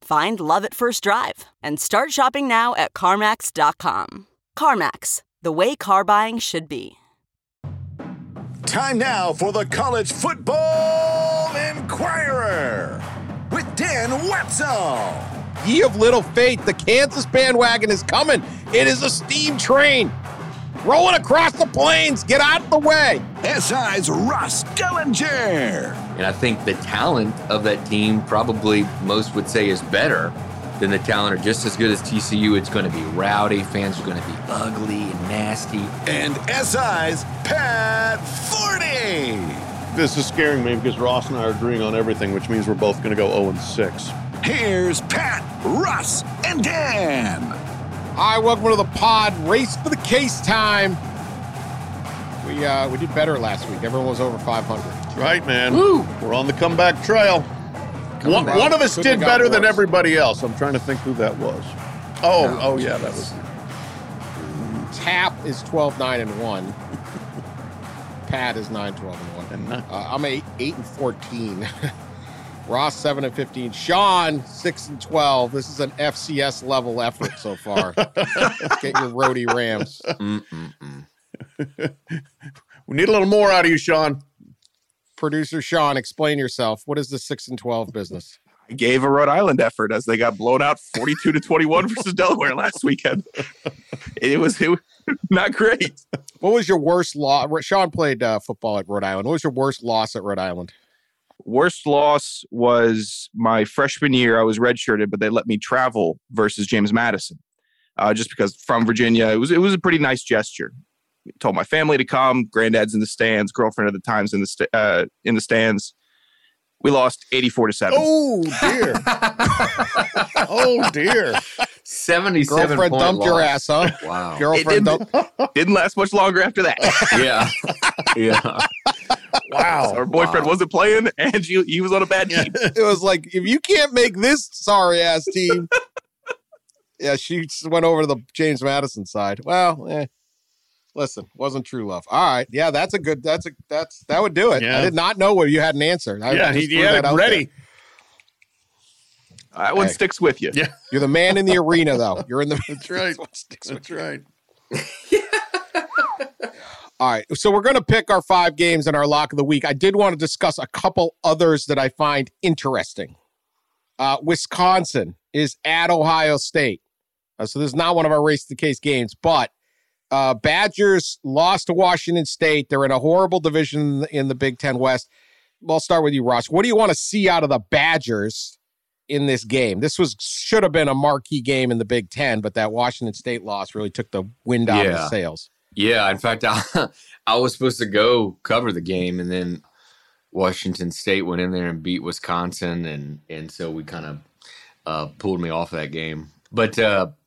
Find love at first drive and start shopping now at CarMax.com. CarMax, the way car buying should be. Time now for the College Football Enquirer with Dan Wetzel. Ye of little faith, the Kansas bandwagon is coming. It is a steam train rolling across the plains. Get out of the way. SI's Ross Dellinger. And I think the talent of that team probably most would say is better than the talent, or just as good as TCU. It's going to be rowdy. Fans are going to be ugly and nasty. And SI's Pat Forty. This is scaring me because Ross and I are agreeing on everything, which means we're both going to go 0-6. Here's Pat, Ross, and Dan. Hi, welcome to the pod. Race for the case time. We did better last week. Everyone was over 500. Right, man. Woo. We're on the comeback trail. One of us did better than everybody else. I'm trying to think who that was. Oh, yeah, that was. Tap is 12-9-1. Pat is 9-12-1. I'm 8-14. Ross 7-15. Sean 6-12. This is an FCS level effort so far. Let's get your roadie Rams. We need a little more out of you, Sean. Producer Sean, explain yourself. What is the 6-12 business? I gave a Rhode Island effort as they got blown out 42-21 versus Delaware last weekend. It was not great. What was your worst loss? Sean played football at Rhode Island. What was your worst loss at Rhode Island? Worst loss was my freshman year. I was redshirted, but they let me travel versus James Madison, just because from Virginia. It was a pretty nice gesture. Told my family to come. Granddad's in the stands. Girlfriend at the time's in the stands. We lost 84-7. Oh dear! Oh dear! 77. Girlfriend dumped loss. Your ass, huh? Wow. Girlfriend didn't last much longer after that. Yeah. Wow. So her boyfriend wasn't playing, and he was on a bad team. It was like, if you can't make this sorry ass team, yeah, she went over to the James Madison side. Well. Listen, wasn't true love. All right. Yeah, that would do it. Yeah. I did not know where you had an answer. He had it ready. That one sticks with you. Yeah. You're the man in the arena, though. That's right. That's right. All right. So we're going to pick our 5 games and our lock of the week. I did want to discuss a couple others that I find interesting. Wisconsin is at Ohio State. So this is not one of our Race to the Case games, but Badgers lost to Washington State. They're in a horrible division in the Big Ten West. I'll start with you, Ross. What do you want to see out of the Badgers in this game? This should have been a marquee game in the Big Ten, but that Washington State loss really took the wind out of the sails. Yeah, in fact, I was supposed to go cover the game, and then Washington State went in there and beat Wisconsin, and so we kind of pulled me off that game. But,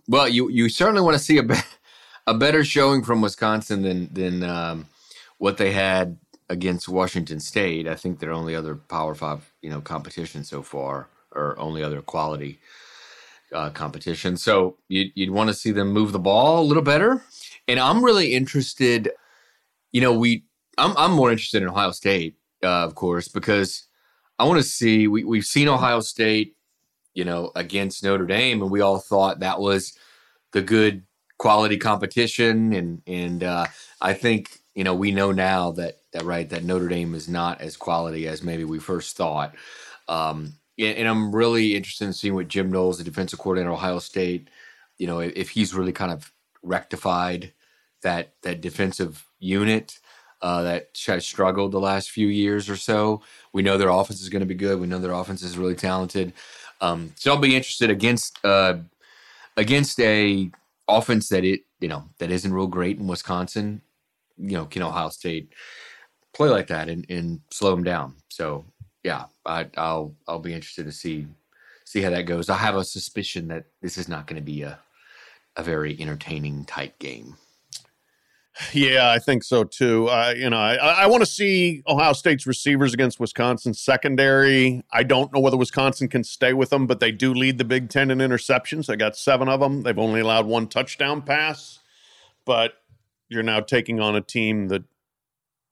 well, you certainly want to see a better showing from Wisconsin than what they had against Washington State. I think their only other Power 5, competition so far, or only other quality competition. So you'd want to see them move the ball a little better. And I'm really interested. I'm more interested in Ohio State, of course, because I want to see. We've seen Ohio State, against Notre Dame, and we all thought that was the good quality competition, and I think we know now that Notre Dame is not as quality as maybe we first thought, and I'm really interested in seeing what Jim Knowles, the defensive coordinator at Ohio State, you know, if he's really kind of rectified that defensive unit that has struggled the last few years or so. We know their offense is going to be good. We know their offense is really talented. So I'll be interested against a offense that isn't real great in Wisconsin. You know, can Ohio State play like that and slow them down? So yeah, I'll be interested to see how that goes. I have a suspicion that this is not going to be a very entertaining type game. Yeah, I think so too. I want to see Ohio State's receivers against Wisconsin's secondary. I don't know whether Wisconsin can stay with them, but they do lead the Big Ten in interceptions. They got 7 of them. They've only allowed 1 touchdown pass, but you're now taking on a team that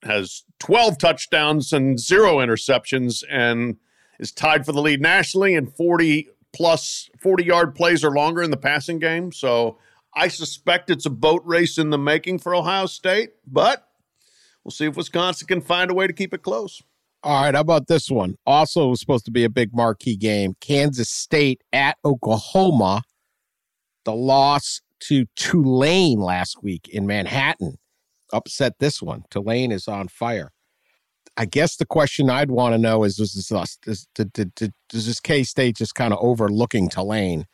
has 12 touchdowns and 0 interceptions and is tied for the lead nationally in 40-yard plays or longer in the passing game. So I suspect it's a boat race in the making for Ohio State, but we'll see if Wisconsin can find a way to keep it close. All right, how about this one? Also was supposed to be a big marquee game. Kansas State at Oklahoma. The loss to Tulane last week in Manhattan upset this one. Tulane is on fire. I guess the question I'd want to know is, does this K-State just kind of overlooking Tulane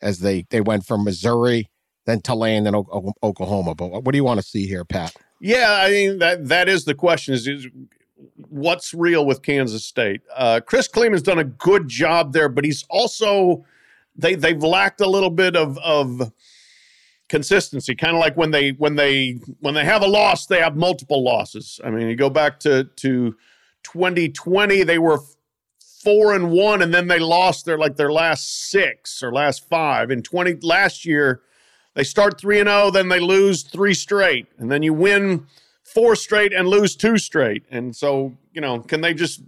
as they went from Missouri, then Tulane, then Oklahoma? But what do you want to see here, Pat? Yeah, I mean, that is the question is what's real with Kansas State? Chris Kleeman's done a good job there, but he's also they've lacked a little bit of consistency, kind of like when they have a loss, they have multiple losses. I mean, you go back to 2020, they were 4-1, and then they lost their last 6 or last 5. Last year, they start 3-0, then they lose 3 straight, and then you win 4 straight and lose 2 straight. And so, you know, can they just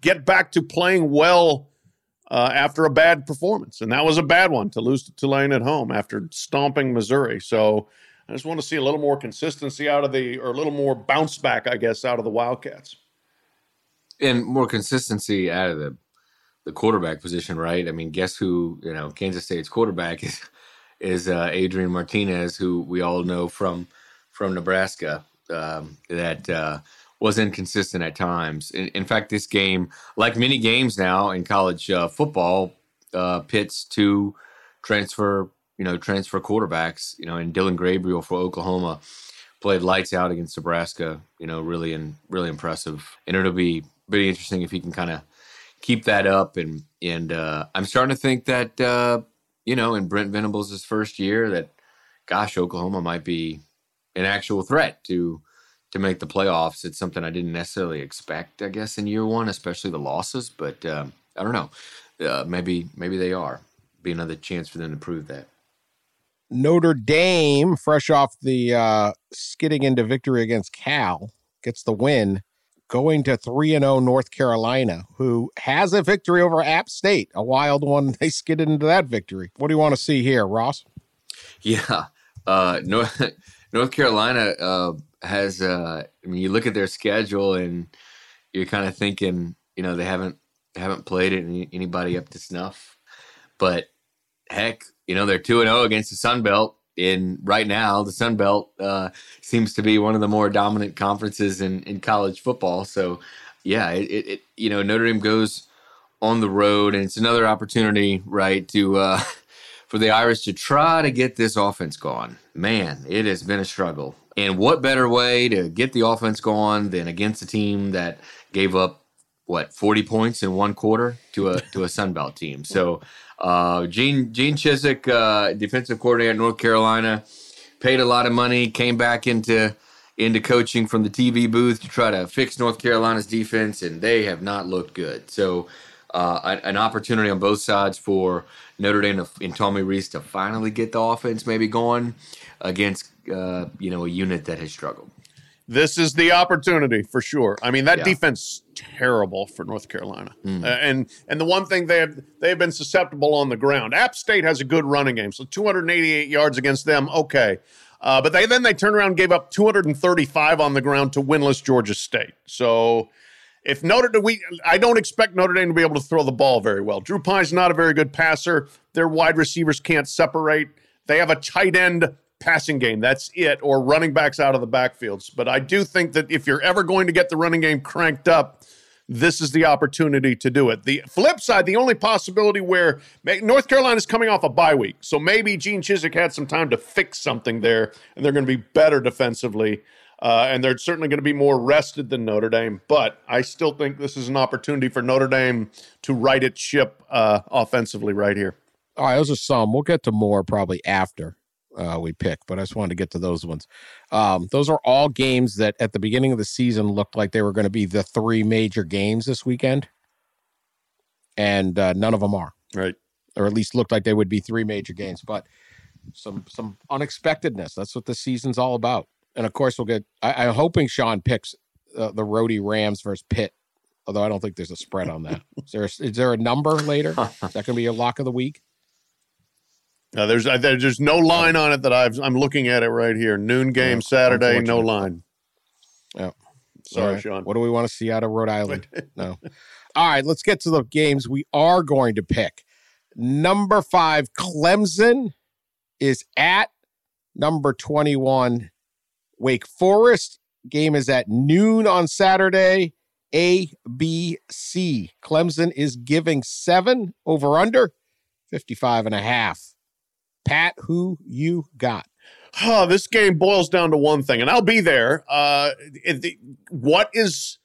get back to playing well after a bad performance? And that was a bad one, to lose to Tulane at home after stomping Missouri. So I just want to see a little more consistency or a little more bounce back, I guess, out of the Wildcats. And more consistency out of the quarterback position, right? I mean, guess who, you know, Kansas State's quarterback is Adrian Martinez, who we all know from Nebraska, that was inconsistent at times. In fact, this game, like many games now in college football, pits to transfer quarterbacks. You know, and Dylan Gabriel for Oklahoma played lights out against Nebraska. You know, really impressive, and it'll be pretty interesting if he can kind of keep that up. And I'm starting to think that in Brent Venables' first year, that gosh, Oklahoma might be an actual threat to make the playoffs. It's something I didn't necessarily expect, I guess, in year one, especially the losses. But I don't know. Maybe they are. Be another chance for them to prove that. Notre Dame, fresh off the skidding into victory against Cal, gets the win, going to 3-0 North Carolina, who has a victory over App State, a wild one. They skidded into that victory. What do you want to see here, Ross? Yeah. North Carolina has, I mean, you look at their schedule and you're kind of thinking, you know, they haven't played anybody up to snuff. But heck, you know, they're 2-0 against the Sun Belt, and right now the Sun Belt seems to be one of the more dominant conferences in college football. So, yeah, it Notre Dame goes on the road, and it's another opportunity, right, to for the Irish to try to get this offense going. Man, it has been a struggle. And what better way to get the offense going than against a team that gave up, 40 points in one quarter to a Sun Belt team? So Gene Chizik, defensive coordinator at North Carolina, paid a lot of money, came back into coaching from the TV booth to try to fix North Carolina's defense, and they have not looked good. So an opportunity on both sides for Notre Dame and Tommy Rees to finally get the offense maybe going against a unit that has struggled. This is the opportunity for sure. I mean, that defense terrible for North Carolina, and the one thing they have been susceptible on the ground. App State has a good running game, so 288 yards against them, okay. But they turned around and gave up 235 on the ground to winless Georgia State. So If Notre Dame, I don't expect Notre Dame to be able to throw the ball very well. Drew Pine's not a very good passer. Their wide receivers can't separate. They have a tight end passing game. That's it, or running backs out of the backfields. But I do think that if you're ever going to get the running game cranked up, this is the opportunity to do it. The flip side, the only possibility where North Carolina's coming off a bye week, so maybe Gene Chizik had some time to fix something there, and they're going to be better defensively. And they're certainly going to be more rested than Notre Dame, but I still think this is an opportunity for Notre Dame to right its ship offensively right here. All right, those are some. We'll get to more probably after we pick, but I just wanted to get to those ones. Those are all games that at the beginning of the season looked like they were going to be the three major games this weekend, and none of them are. Right. Or at least looked like they would be three major games, but some unexpectedness. That's what the season's all about. And, of course, we'll get – I'm hoping Sean picks the roadie Rams versus Pitt, although I don't think there's a spread on that. Is there a number later? Is that going to be your lock of the week? No, there's no line on it that I'm looking at it right here. Noon game Saturday, no line. Yeah. Sorry, right. Sean. What do we want to see out of Rhode Island? No. All right, let's get to the games we are going to pick. Number 5, Clemson is at number 21, Wake Forest. Game is at noon on Saturday. ABC. Clemson is giving 7 over under 55.5. Pat, who you got? Oh, this game boils down to one thing, and I'll be there. What is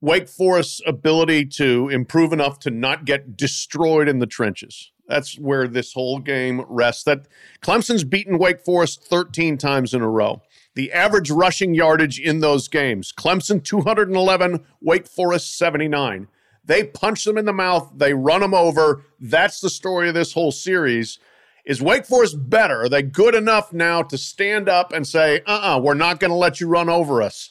Wake Forest's ability to improve enough to not get destroyed in the trenches? That's where this whole game rests. That Clemson's beaten Wake Forest 13 times in a row. The average rushing yardage in those games, Clemson 211, Wake Forest 79. They punch them in the mouth. They run them over. That's the story of this whole series. Is Wake Forest better? Are they good enough now to stand up and say, we're not going to let you run over us?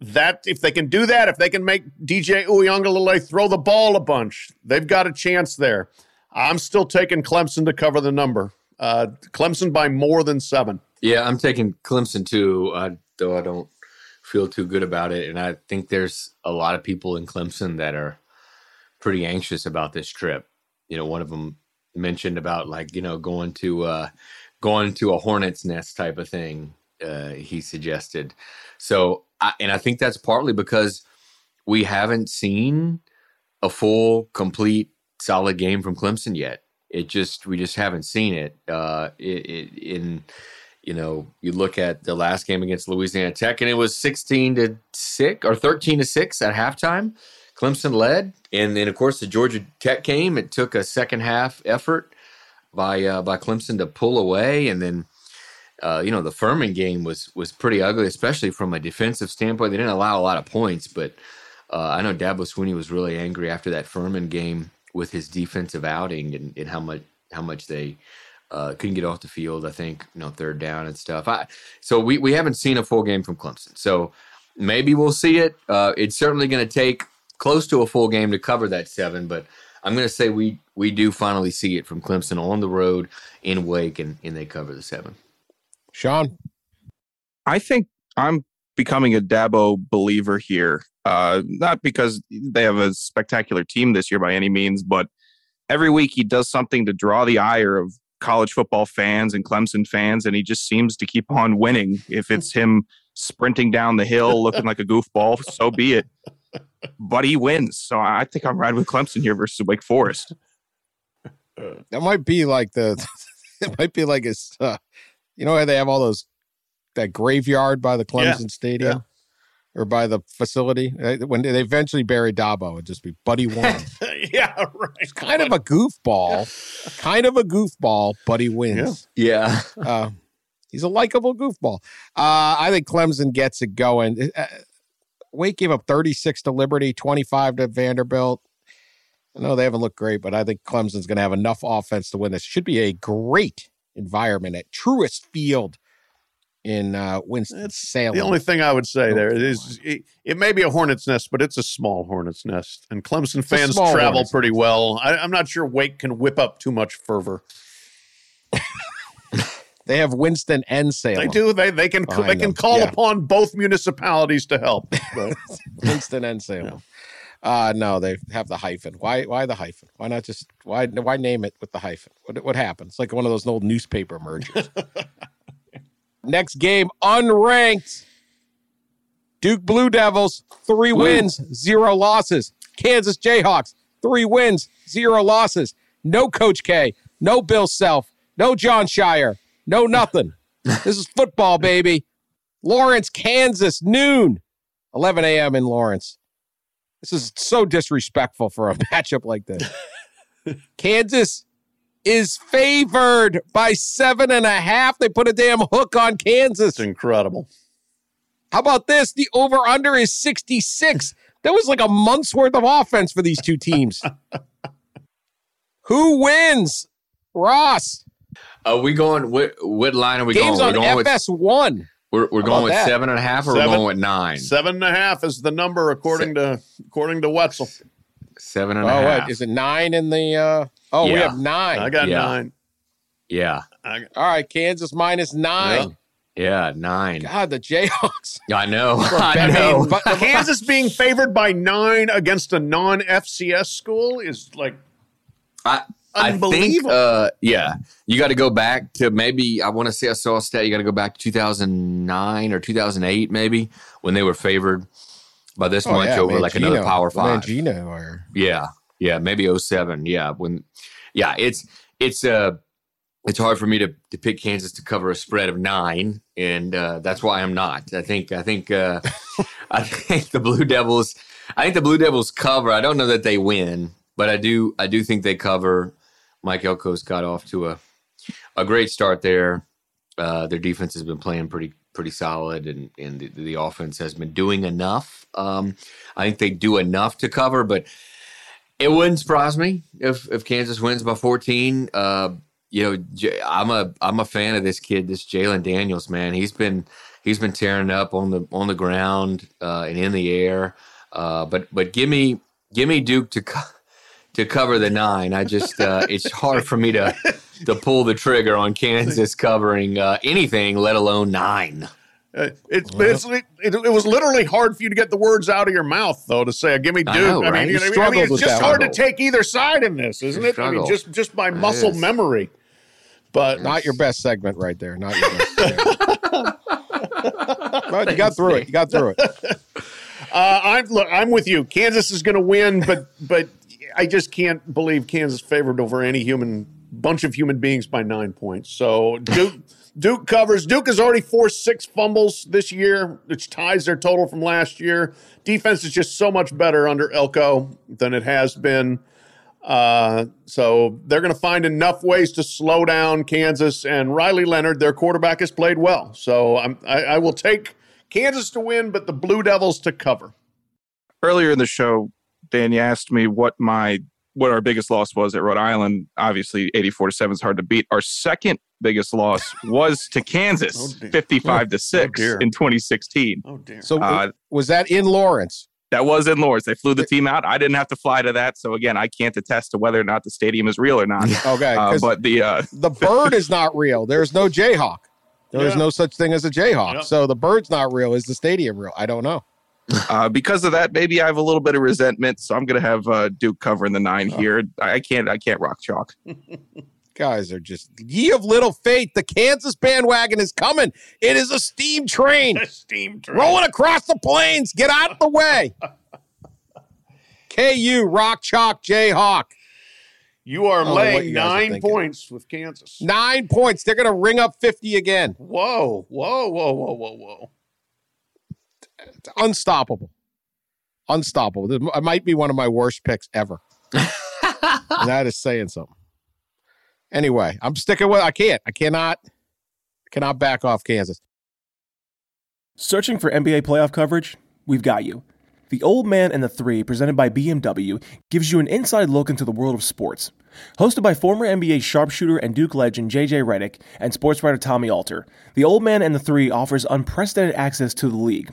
That if they can do that, if they can make DJ Uiagalelei throw the ball a bunch, they've got a chance there. I'm still taking Clemson to cover the number. Clemson by more than 7. Yeah, I'm taking Clemson too, though I don't feel too good about it. And I think there's a lot of people in Clemson that are pretty anxious about this trip. You know, one of them mentioned about going to a hornet's nest type of thing, he suggested. So, I think that's partly because we haven't seen a full, complete, solid game from Clemson yet. We just haven't seen it. You know, you look at the last game against Louisiana Tech, and it was 16-6 or 13-6 at halftime. Clemson led, and then of course the Georgia Tech game. It took a second half effort by Clemson to pull away, and then the Furman game was pretty ugly, especially from a defensive standpoint. They didn't allow a lot of points, but I know Dabo Swinney was really angry after that Furman game with his defensive outing and how much they. Couldn't get off the field, I think, third down and stuff. So we haven't seen a full game from Clemson. So maybe we'll see it. It's certainly going to take close to a full game to cover that 7, but I'm going to say we do finally see it from Clemson on the road in Wake, and they cover the 7. Sean? I think I'm becoming a Dabo believer here, not because they have a spectacular team this year by any means, but every week he does something to draw the ire of college football fans and Clemson fans, and he just seems to keep on winning. If it's him sprinting down the hill looking like a goofball, so be it. But he wins. So I think I'm riding with Clemson here versus Wake Forest. That might be like his how they have all that graveyard by the Clemson Stadium or by the facility. When they eventually bury Dabo, it'd just be Buddy wins. Yeah, right. It's kind of a goofball. Yeah. Kind of a goofball, but he wins. Yeah. He's a likable goofball. I think Clemson gets it going. Wake gave up 36 to Liberty, 25 to Vanderbilt. I know they haven't looked great, but I think Clemson's going to have enough offense to win this. Should be a great environment at Truist Field in Winston-Salem. The only thing I would say there is it may be a hornet's nest, but it's a small hornet's nest. And Clemson fans travel pretty well. I'm not sure Wake can whip up too much fervor. They have Winston and Salem. They do. They can call upon both municipalities to help. So. Winston and Salem. Yeah. No, they have the hyphen. Why the hyphen? Why not just why name it with the hyphen? What happens? It's like one of those old newspaper mergers. Next game, unranked. Duke Blue Devils, 3 wins, 0 losses. Kansas Jayhawks, 3 wins, 0 losses. No Coach K, no Bill Self, no John Shire, no nothing. This is football, baby. Lawrence, Kansas, noon, 11 a.m. in Lawrence. This is so disrespectful for a matchup like this. Kansas is favored by 7.5. They put a damn hook on Kansas. It's incredible. How about this? The over-under is 66. That was like a month's worth of offense for these two teams. Who wins? Ross. Are we going, what line are we Games going? Games on FS1. We're going with 7.5 or we're going with 9? 7.5 is the number according to Wetzel. 7.5. What, is it 9 in the, we have 9. I got 9. Yeah. All right, Kansas minus 9. Yep. Yeah, 9. God, the Jayhawks. I know. I know. But Kansas being favored by 9 against a non-FCS school is like unbelievable. I think, you got to go back to maybe, I want to say I saw a stat, you got to go back to 2009 or 2008 maybe when they were favored by this much over Mangino, like another Power 5. Mangino or... Yeah, maybe 07. Yeah, it's hard for me to pick Kansas to cover a spread of 9, and that's why I'm not. I think I think the Blue Devils cover. I don't know that they win, but I do think they cover. Mike Elko's got off to a great start there. Their defense has been playing pretty solid, and the offense has been doing enough. I think they do enough to cover, but it wouldn't surprise me if Kansas wins by 14. You know, I'm a fan of this kid, this Jalen Daniels, man. He's been tearing up on the ground and in the air. But give me Duke to cover the 9. I just it's hard for me to pull the trigger on Kansas covering anything, let alone 9. It was literally hard for you to get the words out of your mouth, though, to say, give me Duke. I know, right? I mean, it's just hard to take either side in this, isn't it? I mean, just by muscle memory. But not your best segment right there. Not your best segment. But you got through it. I'm with you. Kansas is going to win, but I just can't believe Kansas favored over any bunch of human beings by 9 points. So Duke covers. Duke has already forced 6 fumbles this year, which ties their total from last year. Defense is just so much better under Elko than it has been. So they're going to find enough ways to slow down Kansas. And Riley Leonard, their quarterback, has played well. So I will take Kansas to win, but the Blue Devils to cover. Earlier in the show, Dan, you asked me what our biggest loss was at Rhode Island. Obviously, 84-7 is hard to beat. Our second biggest loss was to Kansas, 55-6 in 2016. Oh dear! So was that in Lawrence? That was in Lawrence. They flew the team out. I didn't have to fly to that. So again, I can't attest to whether or not the stadium is real or not. Okay, but the bird is not real. There's no Jayhawk. There's no such thing as a Jayhawk. Yep. So the bird's not real. Is the stadium real? I don't know. Because of that, maybe I have a little bit of resentment, so I'm going to have Duke covering the 9 here. I can't rock chalk. Guys are just, ye of little faith, the Kansas bandwagon is coming. It is a steam train. Rolling across the plains. Get out of the way. KU, rock chalk, Jayhawk. You are laying 9 points with Kansas. 9 points. They're going to ring up 50 again. Whoa. It's unstoppable. It might be one of my worst picks ever. And that is saying something. Anyway, I'm sticking with. I cannot back off Kansas. Searching for NBA playoff coverage? We've got you. The Old Man and the 3, presented by BMW, gives you an inside look into the world of sports. Hosted by former NBA sharpshooter and Duke legend J.J. Redick and sports writer Tommy Alter, The Old Man and the 3 offers unprecedented access to the league.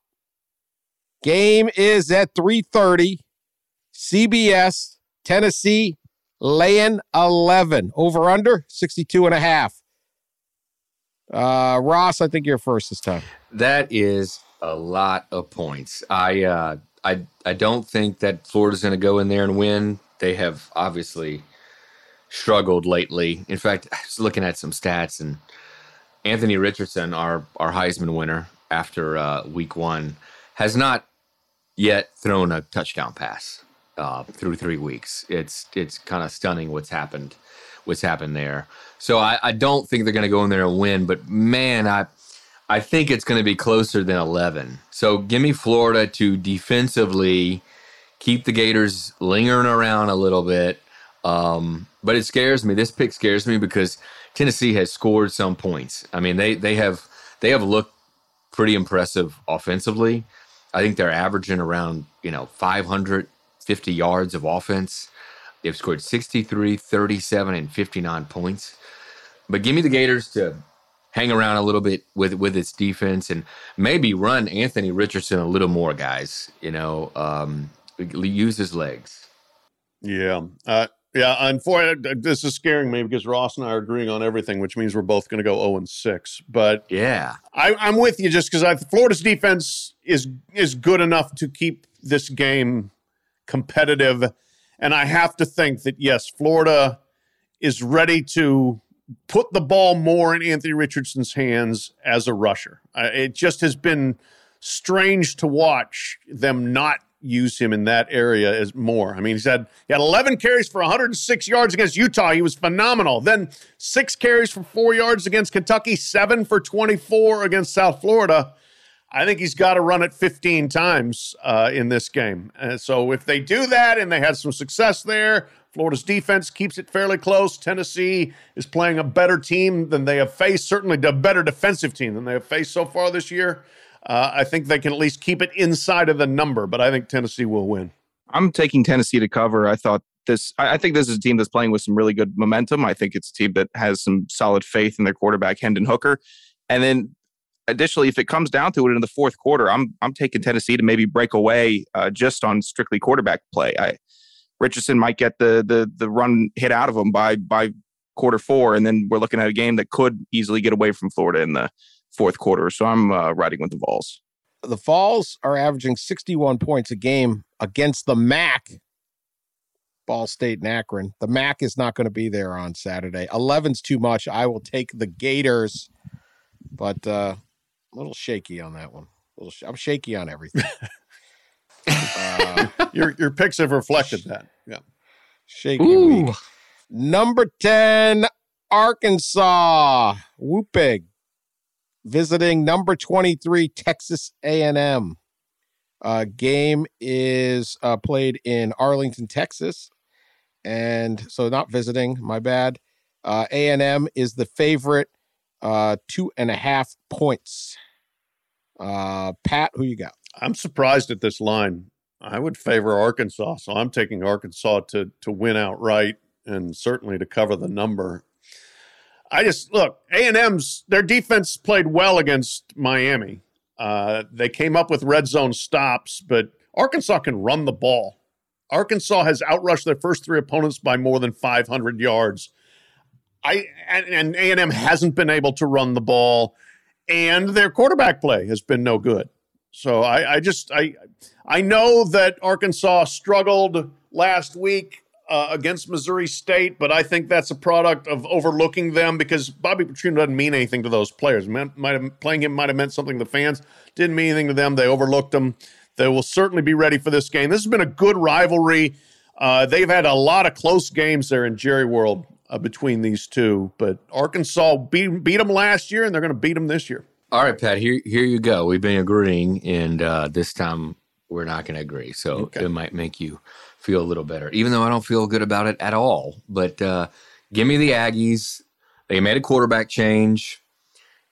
Game is at 3:30. CBS, Tennessee, laying 11. Over under, 62.5. Ross, I think you're first this time. That is a lot of points. I don't think that Florida's going to go in there and win. They have obviously struggled lately. In fact, I was looking at some stats, and Anthony Richardson, our Heisman winner after week one, has not yet thrown a touchdown pass through 3 weeks. It's kind of stunning what's happened there. So I don't think they're going to go in there and win, but man, I think it's going to be closer than 11. So give me Florida to defensively keep the Gators lingering around a little bit. But it scares me. This pick scares me because Tennessee has scored some points. I mean, they have looked pretty impressive offensively. I think they're averaging around, 550 yards of offense. They've scored 63, 37, and 59 points. But give me the Gators to hang around a little bit with its defense and maybe run Anthony Richardson a little more, guys. Use his legs. Yeah. Yeah, unfortunately, this is scaring me because Ross and I are agreeing on everything, which means we're both going to go 0-6. But yeah, I'm with you just because Florida's defense is good enough to keep this game competitive. And I have to think that, yes, Florida is ready to put the ball more in Anthony Richardson's hands as a rusher. It just has been strange to watch them not use him in that area as more. I mean, he had 11 carries for 106 yards against Utah. He was phenomenal. Then 6 carries for 4 yards against Kentucky, 7 for 24 against South Florida. I think he's got to run it 15 times in this game. And so if they do that and they had some success there, Florida's defense keeps it fairly close. Tennessee is playing a better team than they have faced, certainly a better defensive team than they have faced so far this year. I think they can at least keep it inside of the number, but I think Tennessee will win. I'm taking Tennessee to cover. I think this is a team that's playing with some really good momentum. I think it's a team that has some solid faith in their quarterback, Hendon Hooker. And then additionally, if it comes down to it in the fourth quarter, I'm taking Tennessee to maybe break away just on strictly quarterback play. Richardson might get the run hit out of him by quarter four, and then we're looking at a game that could easily get away from Florida in the fourth quarter. So I'm riding with the Vols. The Vols are averaging 61 points a game against the MAC, Ball State and Akron. The MAC is not going to be there on Saturday. 11's too much. I will take the Gators, but a little shaky on that one. I'm shaky on everything. Your picks have reflected that. Yeah. Shaky week. Number 10, Arkansas. Whoopig. Visiting number 23, Texas A&M. Game is played in Arlington, Texas. And so not visiting, my bad. A&M is the favorite, 2.5 points. Pat, who you got? I'm surprised at this line. I would favor Arkansas, so I'm taking Arkansas to win outright and certainly to cover the number. I just, look, A&M's, their defense played well against Miami. They came up with red zone stops, but Arkansas can run the ball. Arkansas has outrushed their first 3 opponents by more than 500 yards. And A&M hasn't been able to run the ball, and their quarterback play has been no good. So I know that Arkansas struggled last week against Missouri State, but I think that's a product of overlooking them because Bobby Petrino doesn't mean anything to those players. Playing him might have meant something to the fans. Didn't mean anything to them. They overlooked them. They will certainly be ready for this game. This has been a good rivalry. They've had a lot of close games there in Jerry World between these two, but Arkansas beat them last year, and they're going to beat them this year. All right, Pat, here you go. We've been agreeing, and this time we're not going to agree. So okay. It might make you feel a little better, even though I don't feel good about it at all. But give me the Aggies. They made a quarterback change.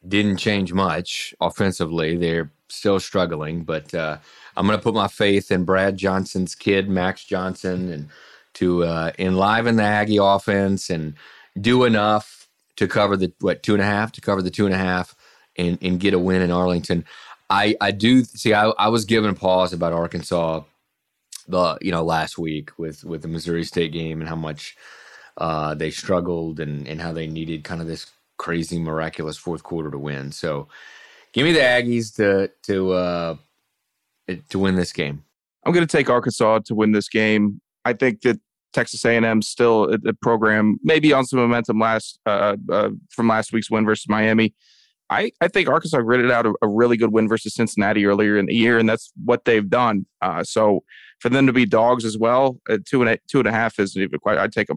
Didn't change much offensively. They're still struggling, but I'm going to put my faith in Brad Johnson's kid, Max Johnson, and to enliven the Aggie offense and do enough to cover the, cover the 2.5 and get a win in Arlington. I do see, I was given pause about Arkansas last week with the Missouri State game and how much they struggled and how they needed kind of this crazy, miraculous fourth quarter to win. So give me the Aggies to win this game. I'm going to take Arkansas to win this game. I think that Texas A&M still a program, maybe on some momentum from last week's win versus Miami. I think Arkansas gritted out a really good win versus Cincinnati earlier in the year, and that's what they've done. So for them to be dogs as well, 2.5 isn't even quite. I'd take a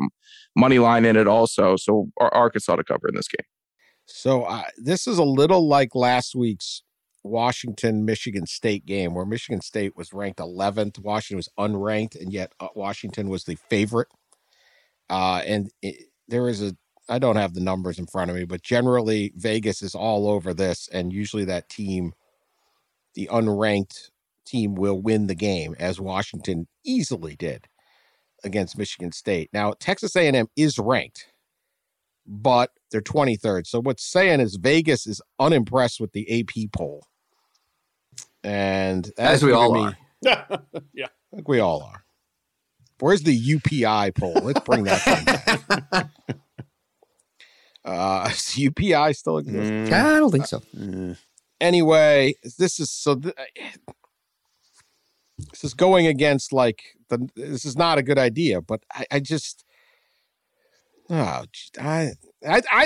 money line in it also. So Arkansas to cover in this game. So this is a little like last week's Washington-Michigan State game, where Michigan State was ranked 11th. Washington was unranked, and yet Washington was the favorite. I don't have the numbers in front of me, but generally Vegas is all over this. And usually that team, the unranked team, will win the game, as Washington easily did against Michigan State. Now, Texas A&M is ranked, but they're 23rd. So what's saying is Vegas is unimpressed with the AP poll. And as we all are. Yeah. I think we all are. Where's the UPI poll? Let's bring that thing back. UPI still exists? I don't think so. Anyway, this is going against this is not a good idea, but I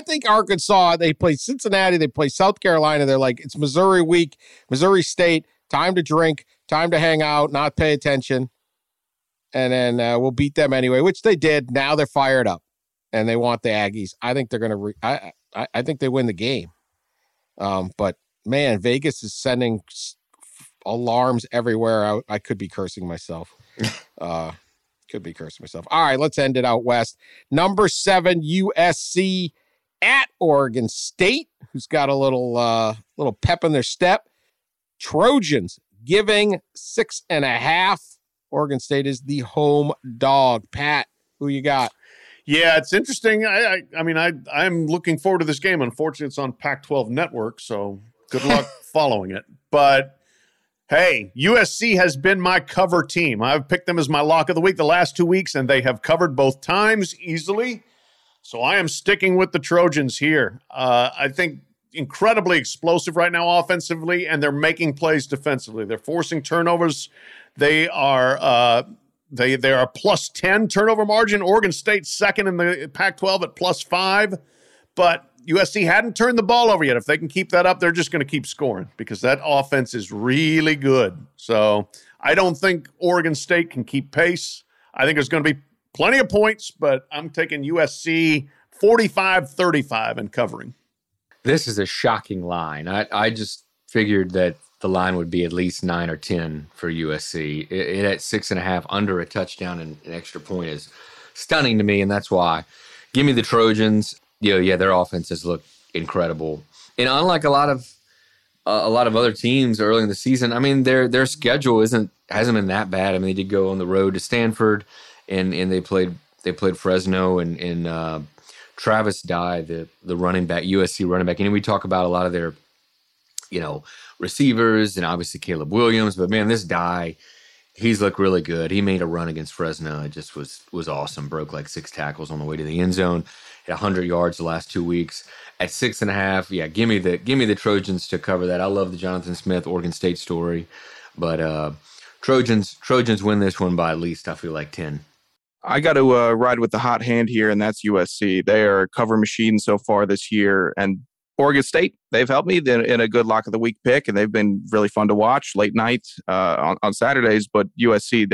think Arkansas, they play Cincinnati, they play South Carolina. They're like, it's Missouri week, Missouri State, time to drink, time to hang out, not pay attention. And then we'll beat them anyway, which they did. Now they're fired up. And they want the Aggies. I think they're going to. I think they win the game. But man, Vegas is sending alarms everywhere. I could be cursing myself. All right, let's end it out west. Number 7 USC at Oregon State, who's got a little pep in their step. Trojans giving 6.5. Oregon State is the home dog. Pat, who you got? Yeah, it's interesting. I'm looking forward to this game. Unfortunately, it's on Pac-12 Network, so good luck following it. But, hey, USC has been my cover team. I've picked them as my lock of the week the last 2 weeks, and they have covered both times easily. So I am sticking with the Trojans here. I think incredibly explosive right now offensively, and they're making plays defensively. They're forcing turnovers. They are They are a plus 10 turnover margin. Oregon State second in the Pac-12 at plus 5. But USC hadn't turned the ball over yet. If they can keep that up, they're just going to keep scoring because that offense is really good. So I don't think Oregon State can keep pace. I think there's going to be plenty of points, but I'm taking USC 45-35 and covering. This is a shocking line. I just figured that the line would be at least 9 or 10 for USC. It at 6.5 under a touchdown and an extra point is stunning to me, and that's why. Give me the Trojans. Yeah, their offenses look incredible. And unlike a lot of other teams early in the season, I mean, their schedule hasn't been that bad. I mean, they did go on the road to Stanford, and they played Fresno, and Travis Dye, the running back, USC running back. And we talk about a lot of their receivers and obviously Caleb Williams, but man, this guy, he's looked really good. He made a run against Fresno. It just was awesome. Broke like 6 tackles on the way to the end zone. Hit 100 yards the last 2 weeks. At 6.5, yeah, give me the Trojans to cover that. I love the Jonathan Smith Oregon State story, but Trojans win this one by at least, I feel like, 10. I got to ride with the hot hand here, and that's USC. They are a cover machine so far this year, and Oregon State, they've helped me in a good lock of the week pick, and they've been really fun to watch late night on Saturdays. But USC,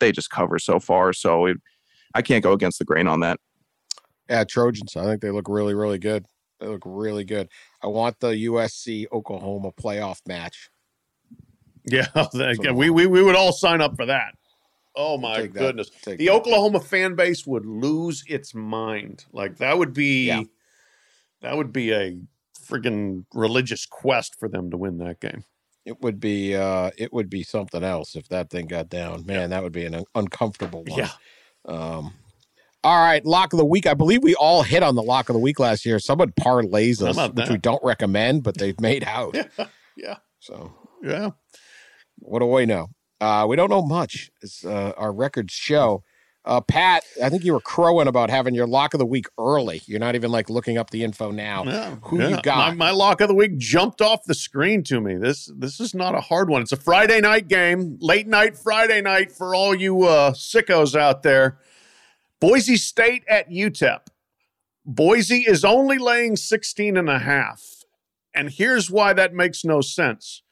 they just cover so far, so I can't go against the grain on that. Yeah, Trojans, I think they look really, really good. They look really good. I want the USC Oklahoma playoff match. Yeah, we would all sign up for that. Oh, my goodness. The Oklahoma fan base would lose its mind. Like, that would be a freaking religious quest for them to win that game. It would be something else if that thing got down. Man, that would be an uncomfortable one. Yeah. All right, lock of the week. I believe we all hit on the lock of the week last year. Someone parlays us, which we don't recommend, but they've made out. So what do we know? We don't know much. It's our records show. Pat, I think you were crowing about having your lock of the week early. You're not even like looking up the info now. You got? My lock of the week jumped off the screen to me. This is not a hard one. It's a Friday night game, late night Friday night for all you sickos out there. Boise State at UTEP. Boise is only laying 16.5. And here's why that makes no sense.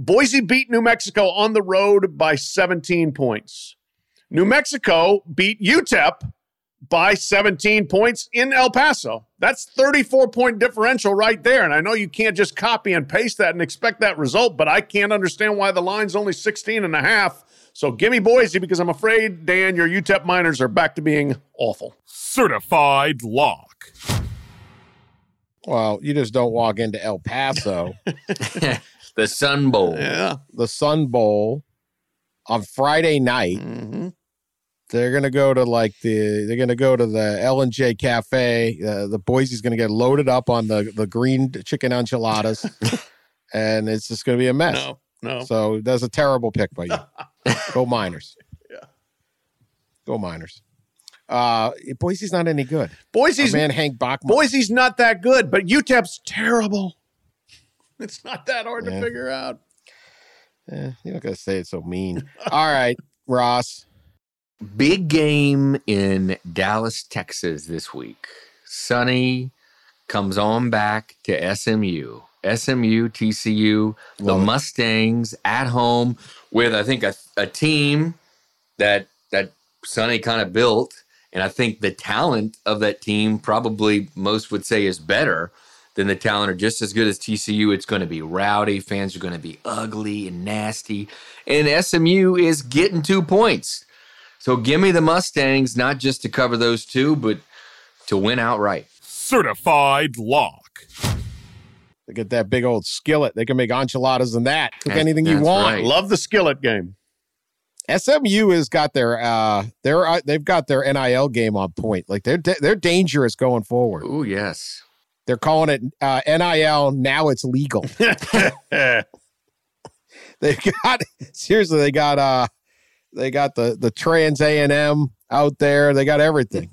Boise beat New Mexico on the road by 17 points. New Mexico beat UTEP by 17 points in El Paso. That's 34-point differential right there. And I know you can't just copy and paste that and expect that result, but I can't understand why the line's only 16.5. So give me Boise, because I'm afraid, Dan, your UTEP Miners are back to being awful. Certified lock. Well, you just don't walk into El Paso. The Sun Bowl. Yeah. The Sun Bowl on Friday night. Mm-hmm. They're going to go to the L&J Cafe. The Boise's going to get loaded up on the green chicken enchiladas, and it's just going to be a mess. No. So that's a terrible pick by you. Go Miners. Yeah. Go Miners. Boise's not any good. Boise's man, Hank Bachman. Boise's not that good, but UTEP's terrible. It's not that hard to figure out. You're not going to say it so mean. All right, Ross. Big game in Dallas, Texas this week. Sonny comes on back to SMU. SMU, TCU, the Mustangs at home with, I think, a team that Sonny kind of built. And I think the talent of that team probably most would say is better than the talent, or just as good as TCU. It's going to be rowdy. Fans are going to be ugly and nasty. And SMU is getting 2 points. So give me the Mustangs, not just to cover those two, but to win outright. Certified lock. They get that big old skillet. They can make enchiladas and that. Cook anything you want. Right. Love the skillet game. SMU has got they've got their NIL game on point. Like they're dangerous going forward. Oh yes, they're calling it NIL now. It's legal. They got the trans A&M out there. They got everything.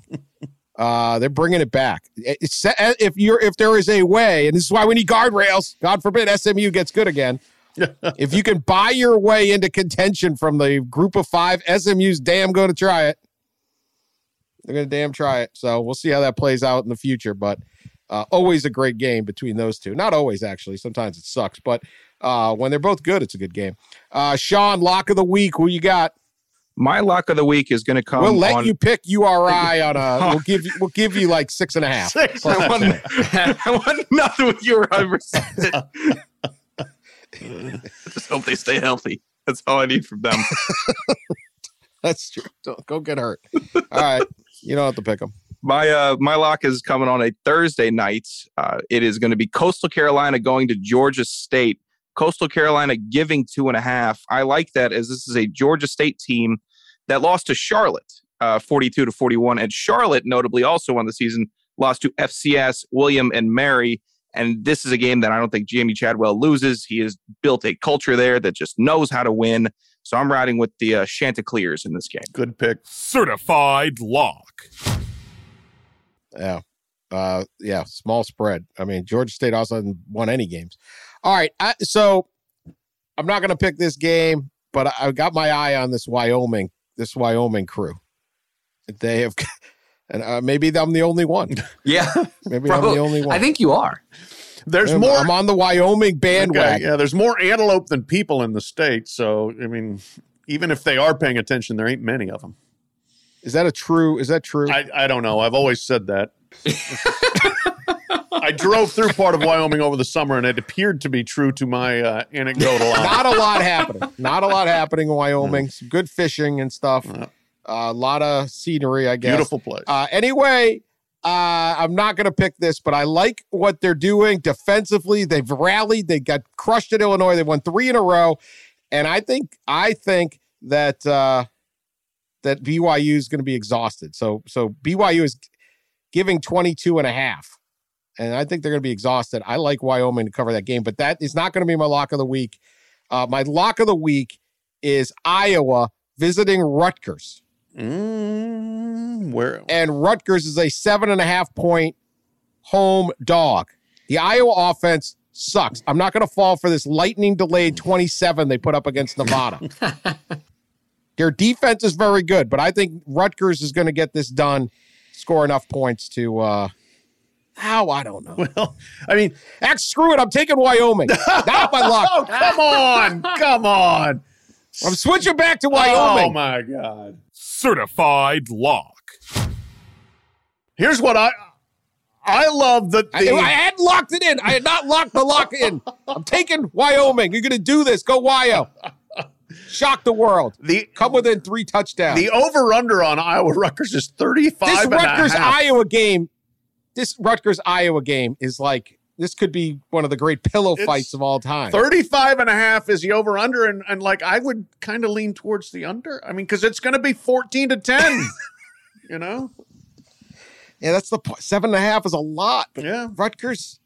They're bringing it back. If there is a way, and this is why we need guardrails. God forbid SMU gets good again. If you can buy your way into contention from the group of five, SMU's damn going to try it. They're going to damn try it. So we'll see how that plays out in the future. But always a great game between those two. Not always, actually. Sometimes it sucks. But when they're both good, it's a good game. Sean, lock of the week. Who you got? My lock of the week is going to come. We'll let you pick URI on a. We'll give you like 6.5. I want nothing with URI. Just hope they stay healthy. That's all I need from them. That's true. Don't go get hurt. All right, you don't have to pick them. My lock is coming on a Thursday night. It is going to be Coastal Carolina going to Georgia State. Coastal Carolina giving 2.5. I like that, as this is a Georgia State team that lost to Charlotte 42-41. And Charlotte, notably, also on the season, lost to FCS, William and Mary. And this is a game that I don't think Jamie Chadwell loses. He has built a culture there that just knows how to win. So I'm riding with the Chanticleers in this game. Good pick. Certified lock. Yeah. Small spread. I mean, Georgia State also hasn't won any games. All right, so I'm not going to pick this game, but I got my eye on this Wyoming crew. They have, and maybe I'm the only one. Yeah, maybe probably. I'm the only one. I think you are. There's more. I'm on the Wyoming bandwagon. Okay, yeah, there's more antelope than people in the state. So I mean, even if they are paying attention, there ain't many of them. Is that true? I don't know. I've always said that. I drove through part of Wyoming over the summer, and it appeared to be true to my anecdotal. Not a lot happening. Not a lot happening in Wyoming. Some good fishing and stuff. A lot of scenery, I guess. Beautiful place. Anyway, I'm not going to pick this, but I like what they're doing defensively. They've rallied. They got crushed at Illinois. They won 3 in a row. And I think that that BYU is going to be exhausted. So BYU is giving 22.5. And I think they're going to be exhausted. I like Wyoming to cover that game, but that is not going to be my lock of the week. My lock of the week is Iowa visiting Rutgers. Where? And Rutgers is a 7.5-point home dog. The Iowa offense sucks. I'm not going to fall for this lightning-delayed 27 they put up against Nevada. Their defense is very good, but I think Rutgers is going to get this done, score enough points to... I don't know. Well, I mean, screw it. I'm taking Wyoming. Not my luck. Oh, come on. I'm switching back to Wyoming. Oh, my God. Certified lock. Here's what I love that I had locked it in. I had not locked the lock in. I'm taking Wyoming. You're going to do this. Go Wyo. Shock the world. Come within 3 touchdowns. The over-under on Iowa-Rutgers is 35 and a half. This Rutgers-Iowa game is like, this could be one of the great pillow fights of all time. 35.5 is the over-under, and like I would kind of lean towards the under. I mean, because it's going to be 14-10, you know? Yeah, that's the point. 7.5 is a lot. But yeah. Rutgers,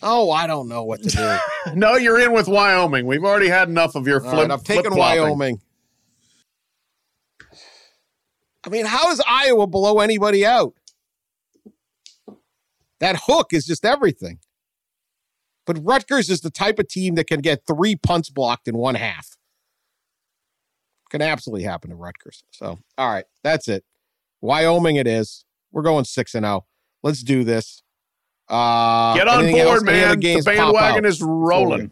I don't know what to do. No, you're in with Wyoming. We've already had enough of your flip-flopping. Right, I've taken Wyoming. I mean, how does Iowa blow anybody out? That hook is just everything. But Rutgers is the type of team that can get 3 punts blocked in 1 half. Can absolutely happen to Rutgers. So, all right, that's it. Wyoming it is. We're going 6-0. Let's do this. Get on board, man. The bandwagon is rolling.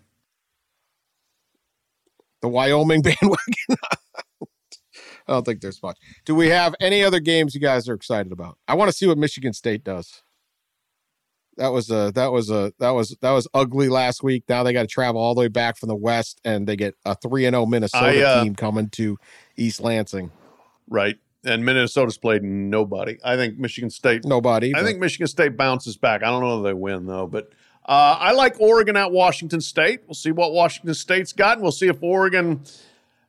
The Wyoming bandwagon. I don't think there's much. Do we have any other games you guys are excited about? I want to see what Michigan State does. That was ugly last week. Now they got to travel all the way back from the West, and they get a 3-0 Minnesota team coming to East Lansing. Right. And Minnesota's played nobody. I think Michigan State. Nobody. I think Michigan State bounces back. I don't know if they win, though. But I like Oregon at Washington State. We'll see what Washington State's got, and we'll see if Oregon,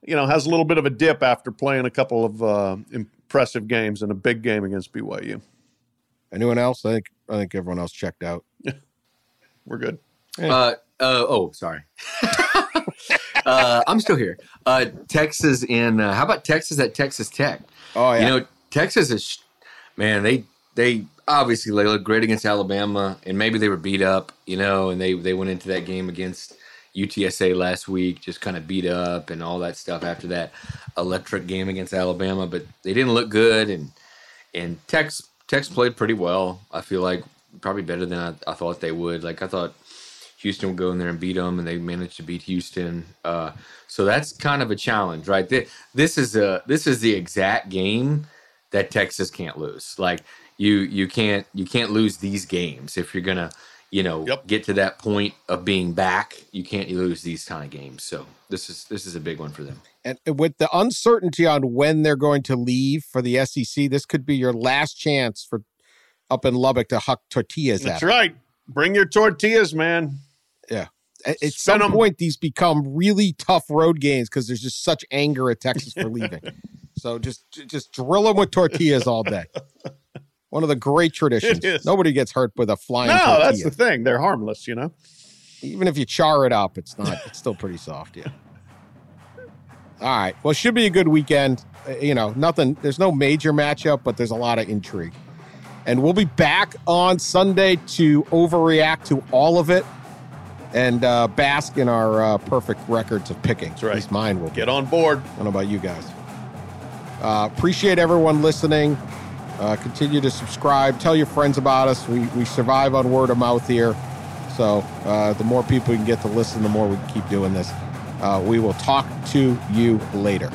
has a little bit of a dip after playing a couple of impressive games and a big game against BYU. Anyone else? I think everyone else checked out. We're good. Yeah. Sorry. I'm still here. Texas how about Texas at Texas Tech? Oh, yeah. Texas is, man, they obviously looked great against Alabama, and maybe they were beat up, and they went into that game against UTSA last week, just kind of beat up and all that stuff after that electric game against Alabama, but they didn't look good, and Tech's played pretty well. I feel like probably better than I thought they would. Like I thought Houston would go in there and beat them, and they managed to beat Houston. So that's kind of a challenge, right? This is the exact game that Texas can't lose. Like you can't lose these games if you're gonna get to that point of being back. You can't lose these kind of games. So this is a big one for them. And with the uncertainty on when they're going to leave for the SEC, this could be your last chance for up in Lubbock to huck tortillas. That's right. Bring your tortillas, man. Yeah. At some point, these become really tough road games because there's just such anger at Texas for leaving. So just drill them with tortillas all day. One of the great traditions. Nobody gets hurt with a flying tortilla. No, that's the thing. They're harmless, Even if you char it up, it's still pretty soft, yeah. All right. Well, it should be a good weekend. Nothing. There's no major matchup, but there's a lot of intrigue. And we'll be back on Sunday to overreact to all of it and bask in our perfect records of picking. That's right. At least mine will be. Get on board. I don't know about you guys. Appreciate everyone listening. Continue to subscribe. Tell your friends about us. We survive on word of mouth here. So the more people we can get to listen, the more we can keep doing this. We will talk to you later.